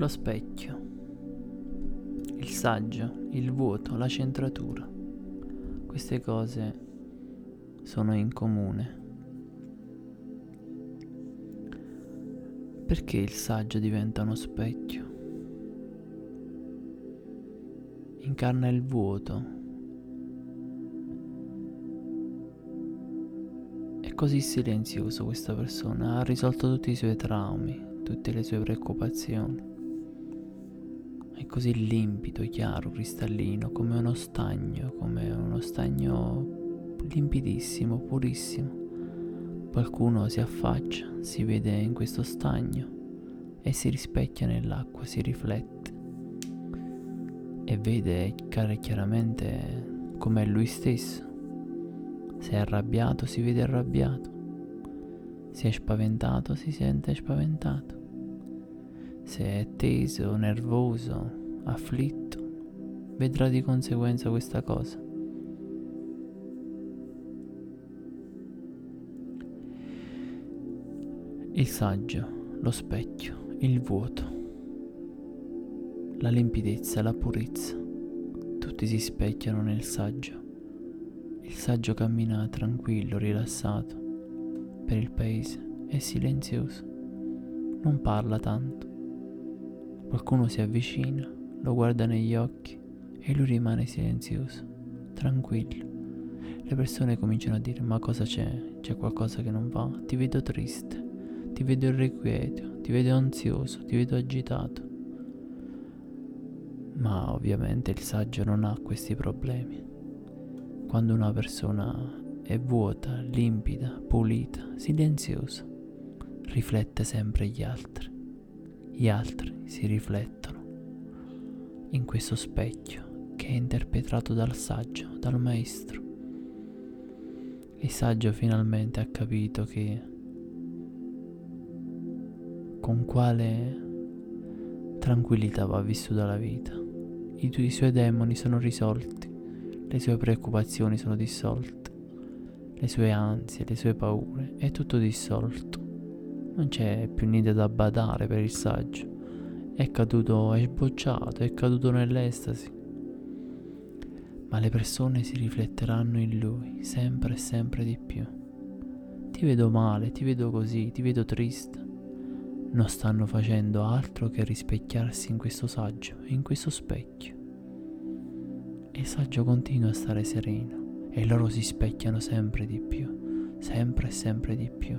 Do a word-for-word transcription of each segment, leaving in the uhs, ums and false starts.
lo specchio, il saggio, il vuoto, la centratura. Queste cose sono in comune. Perché il saggio diventa uno specchio? Incarna il vuoto. È così silenzioso questa persona, ha risolto tutti i suoi traumi, tutte le sue preoccupazioni. È così limpido, chiaro, cristallino, come uno stagno, come uno stagno limpidissimo, purissimo. Qualcuno si affaccia, si vede in questo stagno e si rispecchia nell'acqua, si riflette e vede chiaramente com'è lui stesso. Se è arrabbiato si vede arrabbiato, se è spaventato si sente spaventato, se è teso, nervoso, afflitto, vedrà di conseguenza questa cosa. Il saggio, lo specchio, il vuoto, la limpidezza, la purezza, tutti si specchiano nel saggio. Il saggio cammina tranquillo, rilassato, per il paese, è silenzioso, non parla tanto. Qualcuno si avvicina, lo guarda negli occhi e lui rimane silenzioso, tranquillo. Le persone cominciano a dire: ma cosa c'è? C'è qualcosa che non va? Ti vedo triste. Ti vedo irrequieto, ti vedo ansioso, ti vedo agitato. Ma ovviamente il saggio non ha questi problemi. Quando una persona è vuota, limpida, pulita, silenziosa, riflette sempre gli altri. Gli altri si riflettono in questo specchio che è interpretato dal saggio, dal maestro. Il saggio finalmente ha capito che con quale tranquillità va vissuta la vita. I, tu- i suoi demoni sono risolti, le sue preoccupazioni sono dissolte, le sue ansie, le sue paure, è tutto dissolto. Non c'è più niente da badare per il saggio. È caduto, è sbocciato, è caduto nell'estasi. Ma le persone si rifletteranno in lui sempre e sempre di più. Ti vedo male, ti vedo così, ti vedo triste. Non stanno facendo altro che rispecchiarsi in questo saggio, in questo specchio. Il saggio continua a stare sereno e loro si specchiano sempre di più, sempre e sempre di più,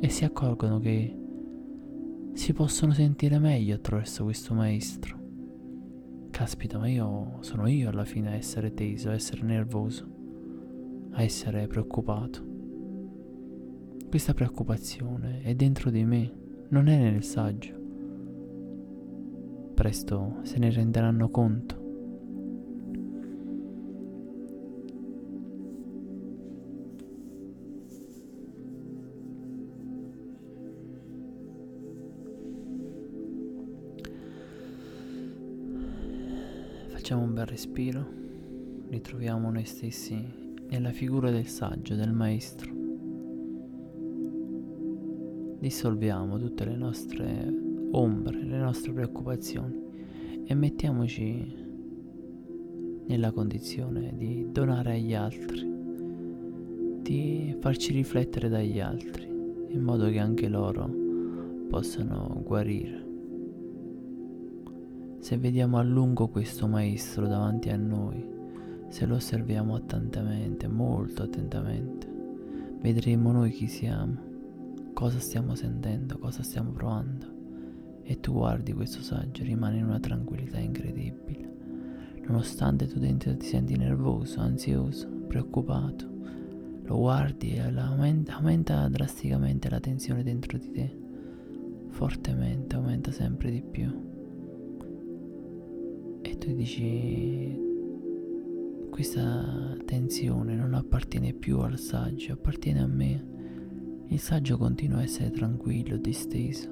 e si accorgono che si possono sentire meglio attraverso questo maestro. Caspita, ma io sono io alla fine a essere teso, a essere nervoso, a essere preoccupato. Questa preoccupazione è dentro di me, non è nel saggio. Presto se ne renderanno conto. Facciamo un bel respiro, ritroviamo noi stessi nella figura del saggio, del maestro. Dissolviamo tutte le nostre ombre, le nostre preoccupazioni e mettiamoci nella condizione di donare agli altri, di farci riflettere dagli altri, in modo che anche loro possano guarire. Se vediamo a lungo questo maestro davanti a noi, se lo osserviamo attentamente, molto attentamente, vedremo noi chi siamo. Cosa stiamo sentendo, cosa stiamo provando, e tu guardi questo saggio, rimani in una tranquillità incredibile, nonostante tu dentro ti senti nervoso, ansioso, preoccupato. Lo guardi e aumenta, aumenta drasticamente la tensione dentro di te, fortemente, aumenta sempre di più, e tu dici: questa tensione non appartiene più al saggio, appartiene a me. Il saggio continua a essere tranquillo, disteso,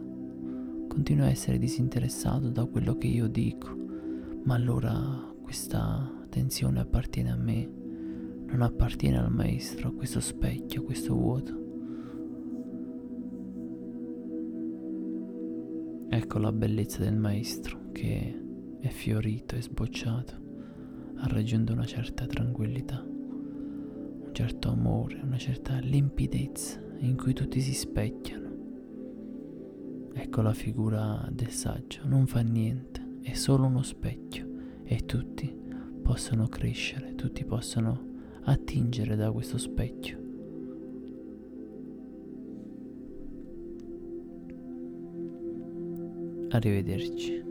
continua a essere disinteressato da quello che io dico, ma allora questa tensione appartiene a me, non appartiene al maestro, a questo specchio, a questo vuoto. Ecco la bellezza del maestro che è fiorito e sbocciato, ha raggiunto una certa tranquillità, un certo amore, una certa limpidezza in cui tutti si specchiano. Ecco la figura del saggio, non fa niente, è solo uno specchio e tutti possono crescere, tutti possono attingere da questo specchio. Arrivederci.